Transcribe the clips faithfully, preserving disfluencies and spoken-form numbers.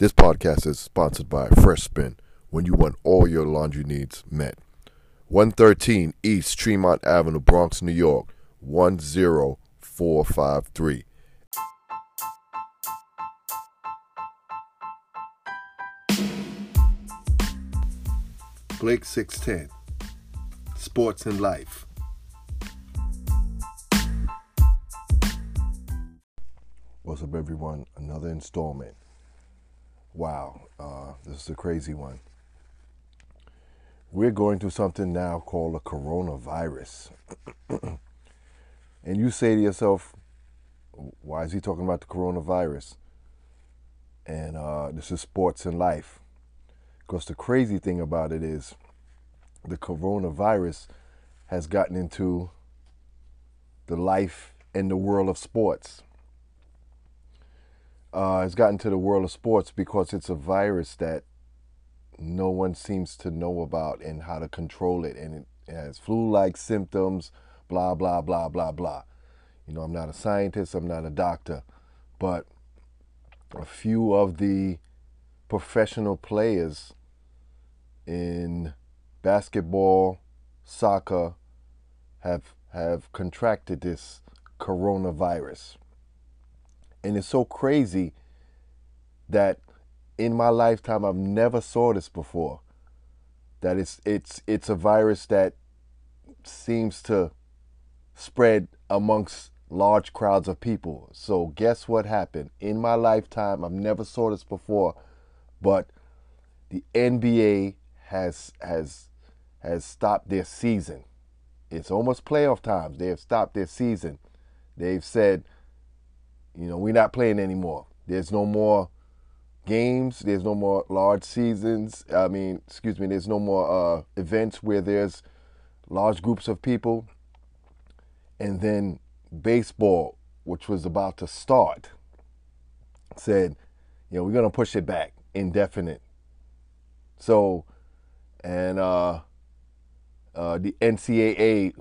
This podcast is sponsored by Fresh Spin, when you want all your laundry needs met. one thirteen East Tremont Avenue, Bronx, New York, one zero four five three. Blake six ten, Sports and Life. What's up, everyone? Another installment. Wow, uh, this is a crazy one. We're going through something now called a coronavirus. And you say to yourself, why is he talking about the coronavirus? And uh, this is sports and life. Because the crazy thing about it is the coronavirus has gotten into the life and the world of sports. Uh, it's gotten to the world of sports because it's a virus that no one seems to know about and how to control it. And it has flu-like symptoms, blah, blah, blah, blah, blah. You know, I'm not a scientist, I'm not a doctor, but a few of the professional players in basketball, soccer, have have contracted this coronavirus. And it's so crazy that in my lifetime, I've never saw this before. That it's it's it's a virus that seems to spread amongst large crowds of people. So guess what happened? In my lifetime, I've never saw this before, but the N B A has has has stopped their season. It's almost playoff time. They have stopped their season. They've said, you know, we're not playing anymore. There's no more games. There's no more large seasons. I mean, excuse me, there's no more uh, events where there's large groups of people. And then baseball, which was about to start, said, you know, we're going to push it back indefinite. So, and uh, uh, the N C double A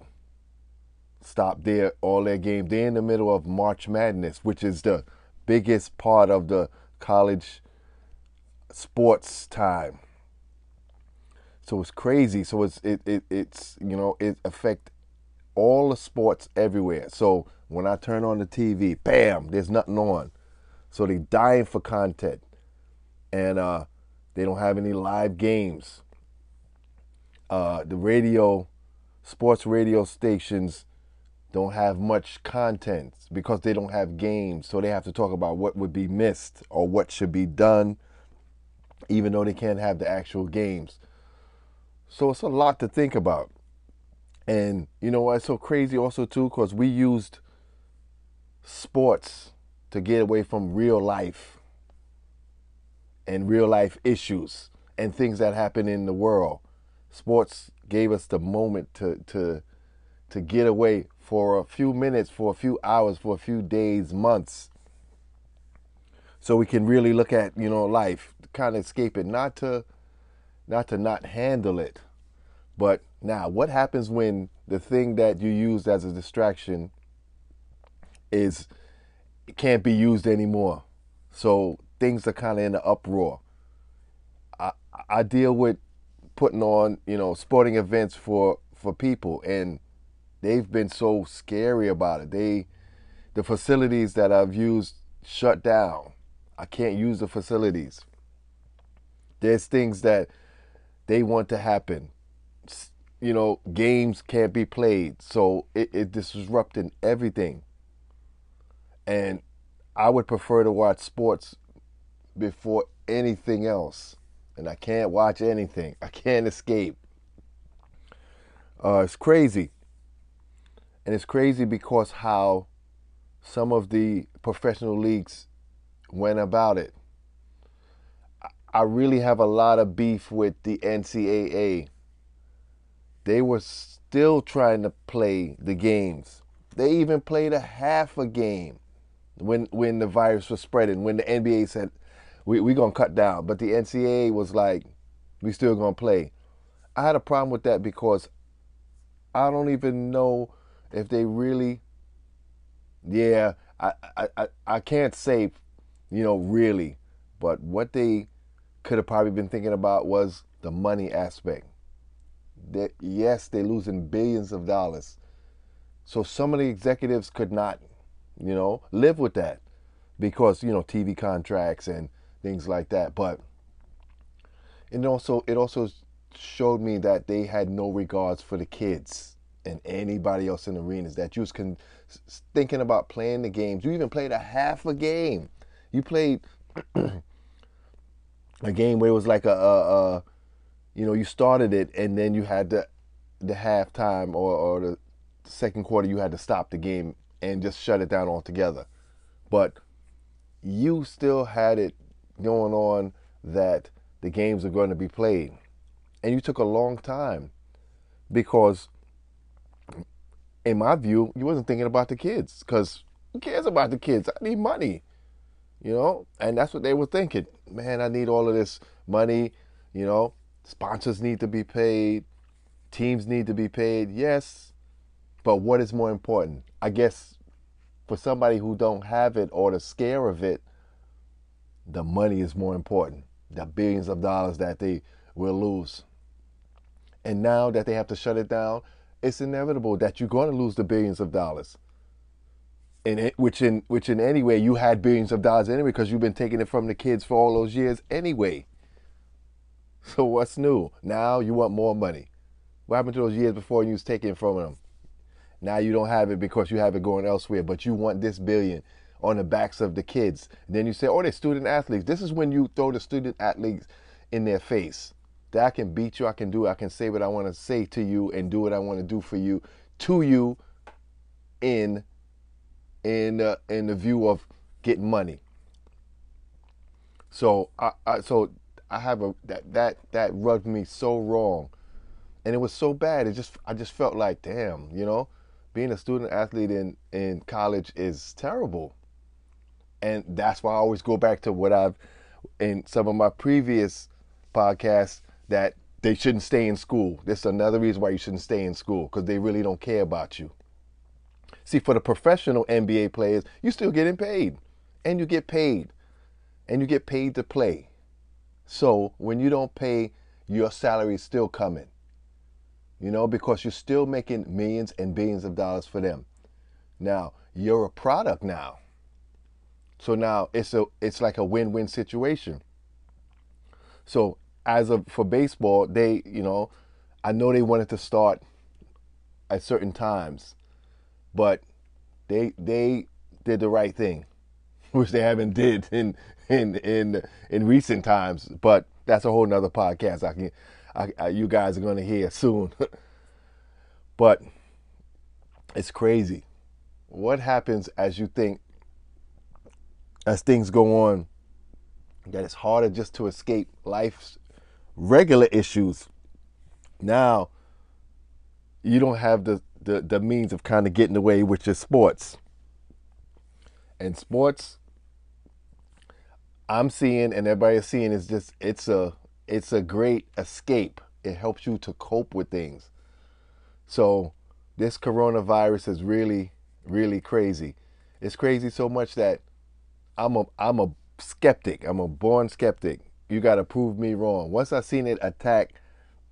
stopped their, all their games. They're in the middle of March Madness, which is the biggest part of the college sports time. So it's crazy. So it's it, it it's you know it affects all the sports everywhere. So when I turn on the T V, bam, there's nothing on. So they're dying for content, and uh, they don't have any live games. Uh, the radio, sports radio stations don't have much content because they don't have games. So they have to talk about what would be missed or what should be done, even though they can't have the actual games. So it's a lot to think about. And you know what's so crazy also too? Because we used sports to get away from real life and real life issues and things that happen in the world. Sports gave us the moment to to to get away for a few minutes, for a few hours, for a few days, months. So we can really look at, you know, life, kind of escape it, not to not to not handle it. But now what happens when the thing that you used as a distraction is can't be used anymore? So things are kind of in an uproar. I, I deal with putting on, you know, sporting events for, for people, and they've been so scary about it. They, the facilities that I've used shut down. I can't use the facilities. There's things that they want to happen. You know, games can't be played. So it, it disrupting everything. And I would prefer to watch sports before anything else. And I can't watch anything. I can't escape. Uh, it's crazy. And it's crazy because how some of the professional leagues went about it. I really have a lot of beef with the N C double A. They were still trying to play the games. They even played a half a game when when the virus was spreading, when the N B A said, we, we're going to cut down. But the N C double A was like, we still going to play. I had a problem with that because I don't even know if they really, yeah, I, I I I can't say, you know, really, But what they could have probably been thinking about was the money aspect. That, yes, they're losing billions of dollars. So some of the executives could not, you know, live with that because, you know, T V contracts and things like that. But and also, it also showed me that they had no regards for the kids and anybody else in the arenas, that you was con thinking about playing the games. You even played a half a game. You played a game where it was like a, a, a, you know, you started it and then you had the, the halftime or, or the second quarter, you had to stop the game and just shut it down altogether. But you still had it going on that the games are going to be played. And you took a long time because, in my view, you wasn't thinking about the kids, because who cares about the kids? I need money, you know? And that's what they were thinking. Man, I need all of this money, you know? Sponsors need to be paid. Teams need to be paid, yes. But what is more important? I guess for somebody who don't have it or the scare of it, the money is more important. The billions of dollars that they will lose. And now that they have to shut it down, it's inevitable that you're going to lose the billions of dollars. And it, which in which in any way, you had billions of dollars anyway because you've been taking it from the kids for all those years anyway. So what's new? Now you want more money. What happened to those years before you was taking it from them? Now you don't have it because you have it going elsewhere, but you want this billion on the backs of the kids. And then you say, oh, they're student athletes. This is when you throw the student athletes in their face. That I can beat you, I can do it, I can say what I want to say to you and do what I want to do for you, to you, in in uh, in the view of getting money. So I, I so I have a that that that rubbed me so wrong, and it was so bad. It just I just felt like, damn, you know, being a student athlete in in college is terrible, and that's why I always go back to what I've in some of my previous podcasts, that they shouldn't stay in school. That's another reason why you shouldn't stay in school, because they really don't care about you. See, for the professional N B A players, you're still getting paid, and you get paid, and you get paid to play. So when you don't pay, your salary is still coming, you know, because you're still making millions and billions of dollars for them. Now, you're a product now. So now it's a it's like a win-win situation. So as of for baseball, they, you know, I know they wanted to start at certain times, but they they did the right thing, which they haven't did in in in in recent times. But that's a whole nother podcast. I can, I, I you guys are gonna hear soon. But it's crazy what happens as you think. As things go on, that it's harder just to escape life's regular issues. Now, you don't have the, the, the means of kind of getting away with your sports. And sports, I'm seeing and everybody is seeing, is just, it's a, it's a great escape. It helps you to cope with things. So this coronavirus is really, really crazy. It's crazy so much that I'm a, I'm a skeptic. I'm a born skeptic. You got to prove me wrong. Once I seen it attack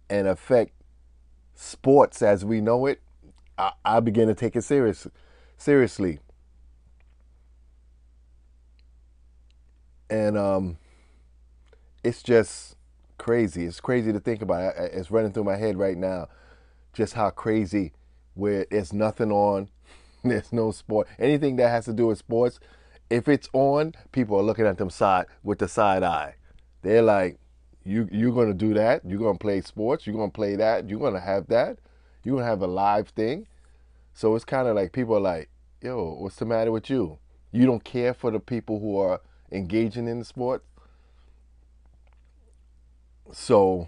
and affect sports as we know it, I, I begin to take it serious, seriously. And um, it's just crazy. It's crazy to think about. It's running through my head right now, just how crazy, where there's nothing on, there's no sport. Anything that has to do with sports, if it's on, people are looking at them side with the side eye. They're like, you, you're going to do that? You're going to play sports? You're going to play that? You're going to have that? You're going to have a live thing? So it's kind of like people are like, yo, what's the matter with you? You don't care for the people who are engaging in the sport? So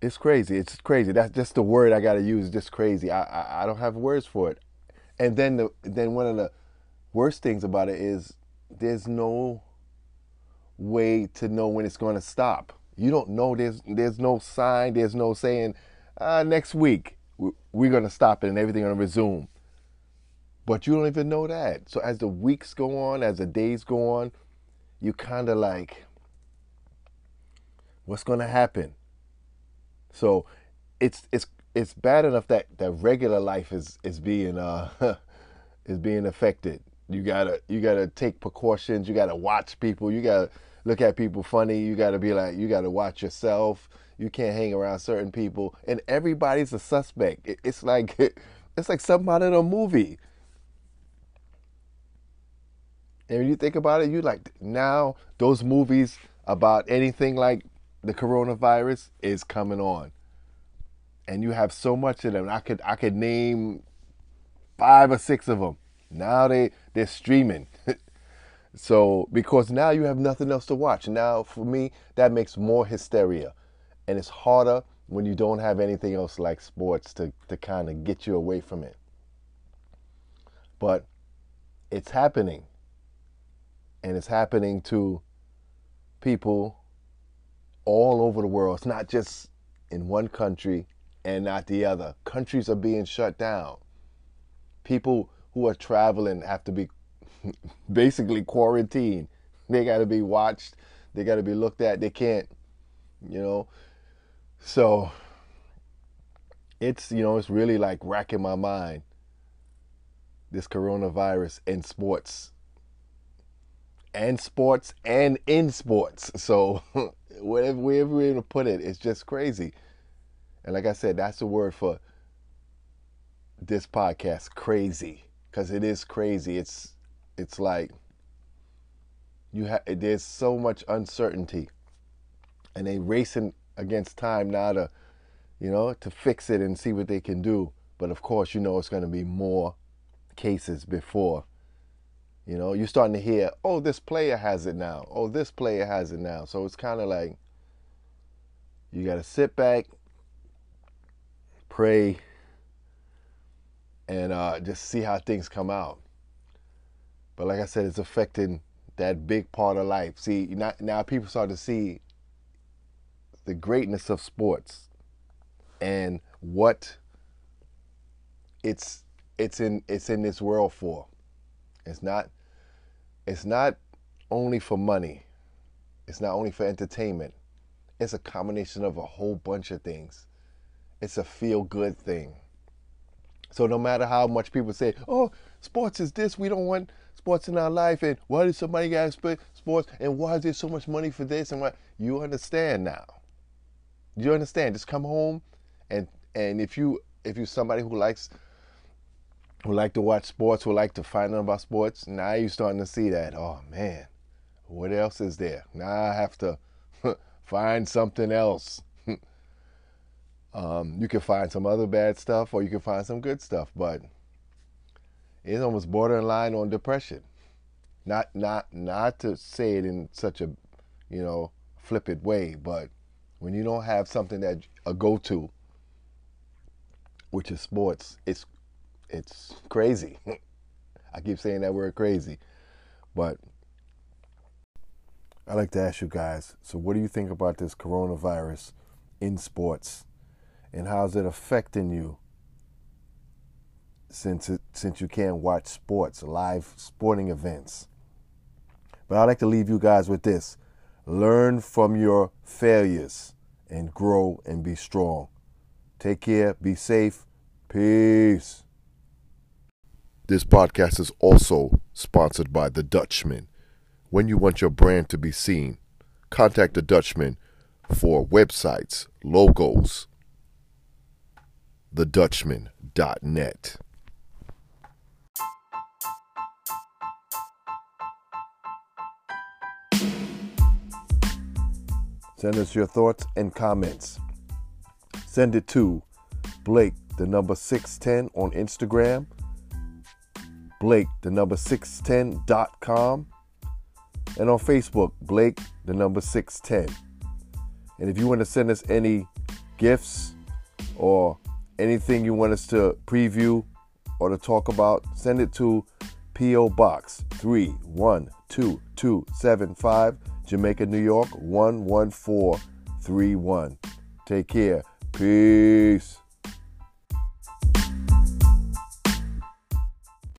it's crazy. It's crazy. That's just the word I got to use, just crazy. I, I, I don't have words for it. And then the, then one of the worst things about it is there's no way to know when it's going to stop. You don't know. There's there's no sign. There's no saying, uh, next week we're going to stop it and everything going to resume. But you don't even know that. So as the weeks go on, as the days go on, you kind of like, what's going to happen? So it's it's it's bad enough that that regular life is is being uh is being affected. You gotta you gotta take precautions. You gotta watch people. You gotta look at people funny. You gotta be like, you gotta watch yourself. You can't hang around certain people, and everybody's a suspect. It, it's like it's like something out of a movie. And when you think about it, you like, now those movies about anything like the coronavirus is coming on, and you have so much of them. I could I could name five or six of them. Now they they're streaming. So because now you have nothing else to watch. Now for me, that makes more hysteria. And it's harder when you don't have anything else like sports to, to kind of get you away from it. But it's happening. And it's happening to people all over the world. It's not just in one country and not the other. Countries are being shut down. People who are traveling have to be basically quarantined. They got to be watched. They got to be looked at. They can't, you know. So it's, you know, it's really like racking my mind, this coronavirus and sports. And sports and in sports. So whatever we're going to put it, it's just crazy. And like I said, that's the word for this podcast, crazy. Because it is crazy. It's it's like you ha- there's so much uncertainty, and they racing against time now to, you know, to fix it and see what they can do. But of course, you know, it's going to be more cases before, you know, you're starting to hear, oh, this player has it now. Oh, this player has it now. So it's kind of like you got to sit back, pray, and uh, just see how things come out. But like I said, it's affecting that big part of life. See, not, now people start to see the greatness of sports and what it's it's in it's in this world for. It's not it's not only for money. It's not only for entertainment. It's a combination of a whole bunch of things. It's a feel-good thing. So no matter how much people say, oh, sports is this, we don't want sports in our life, and why does somebody got sports, and why is there so much money for this, and why, you understand now. You understand. Just come home, and and if you if you're somebody who likes who like to watch sports, who like to find out about sports, now you're starting to see that. Oh man, what else is there? Now I have to find something else. Um, you can find some other bad stuff, or you can find some good stuff, but it's almost borderline on depression. Not, not, not to say it in such a, you know, flippant way, but when you don't have something that a go-to, which is sports, it's, it's crazy. I keep saying that word crazy, but I like to ask you guys. So, what do you think about this coronavirus in sports? And how's it affecting you since it, since you can't watch sports, live sporting events? But I'd like to leave you guys with this. Learn from your failures and grow and be strong. Take care. Be safe. Peace. This podcast is also sponsored by The Dutchman. When you want your brand to be seen, contact The Dutchman for websites, logos, the dutchman dot net. Send us your thoughts and comments. Send it to Blake, the number six ten on Instagram, Blake, the number six ten dot com, and on Facebook, Blake, the number six ten. And if you want to send us any gifts or anything you want us to preview or to talk about, send it to P O. Box three one two two seven five, Jamaica, New York, one one four three one. Take care. Peace.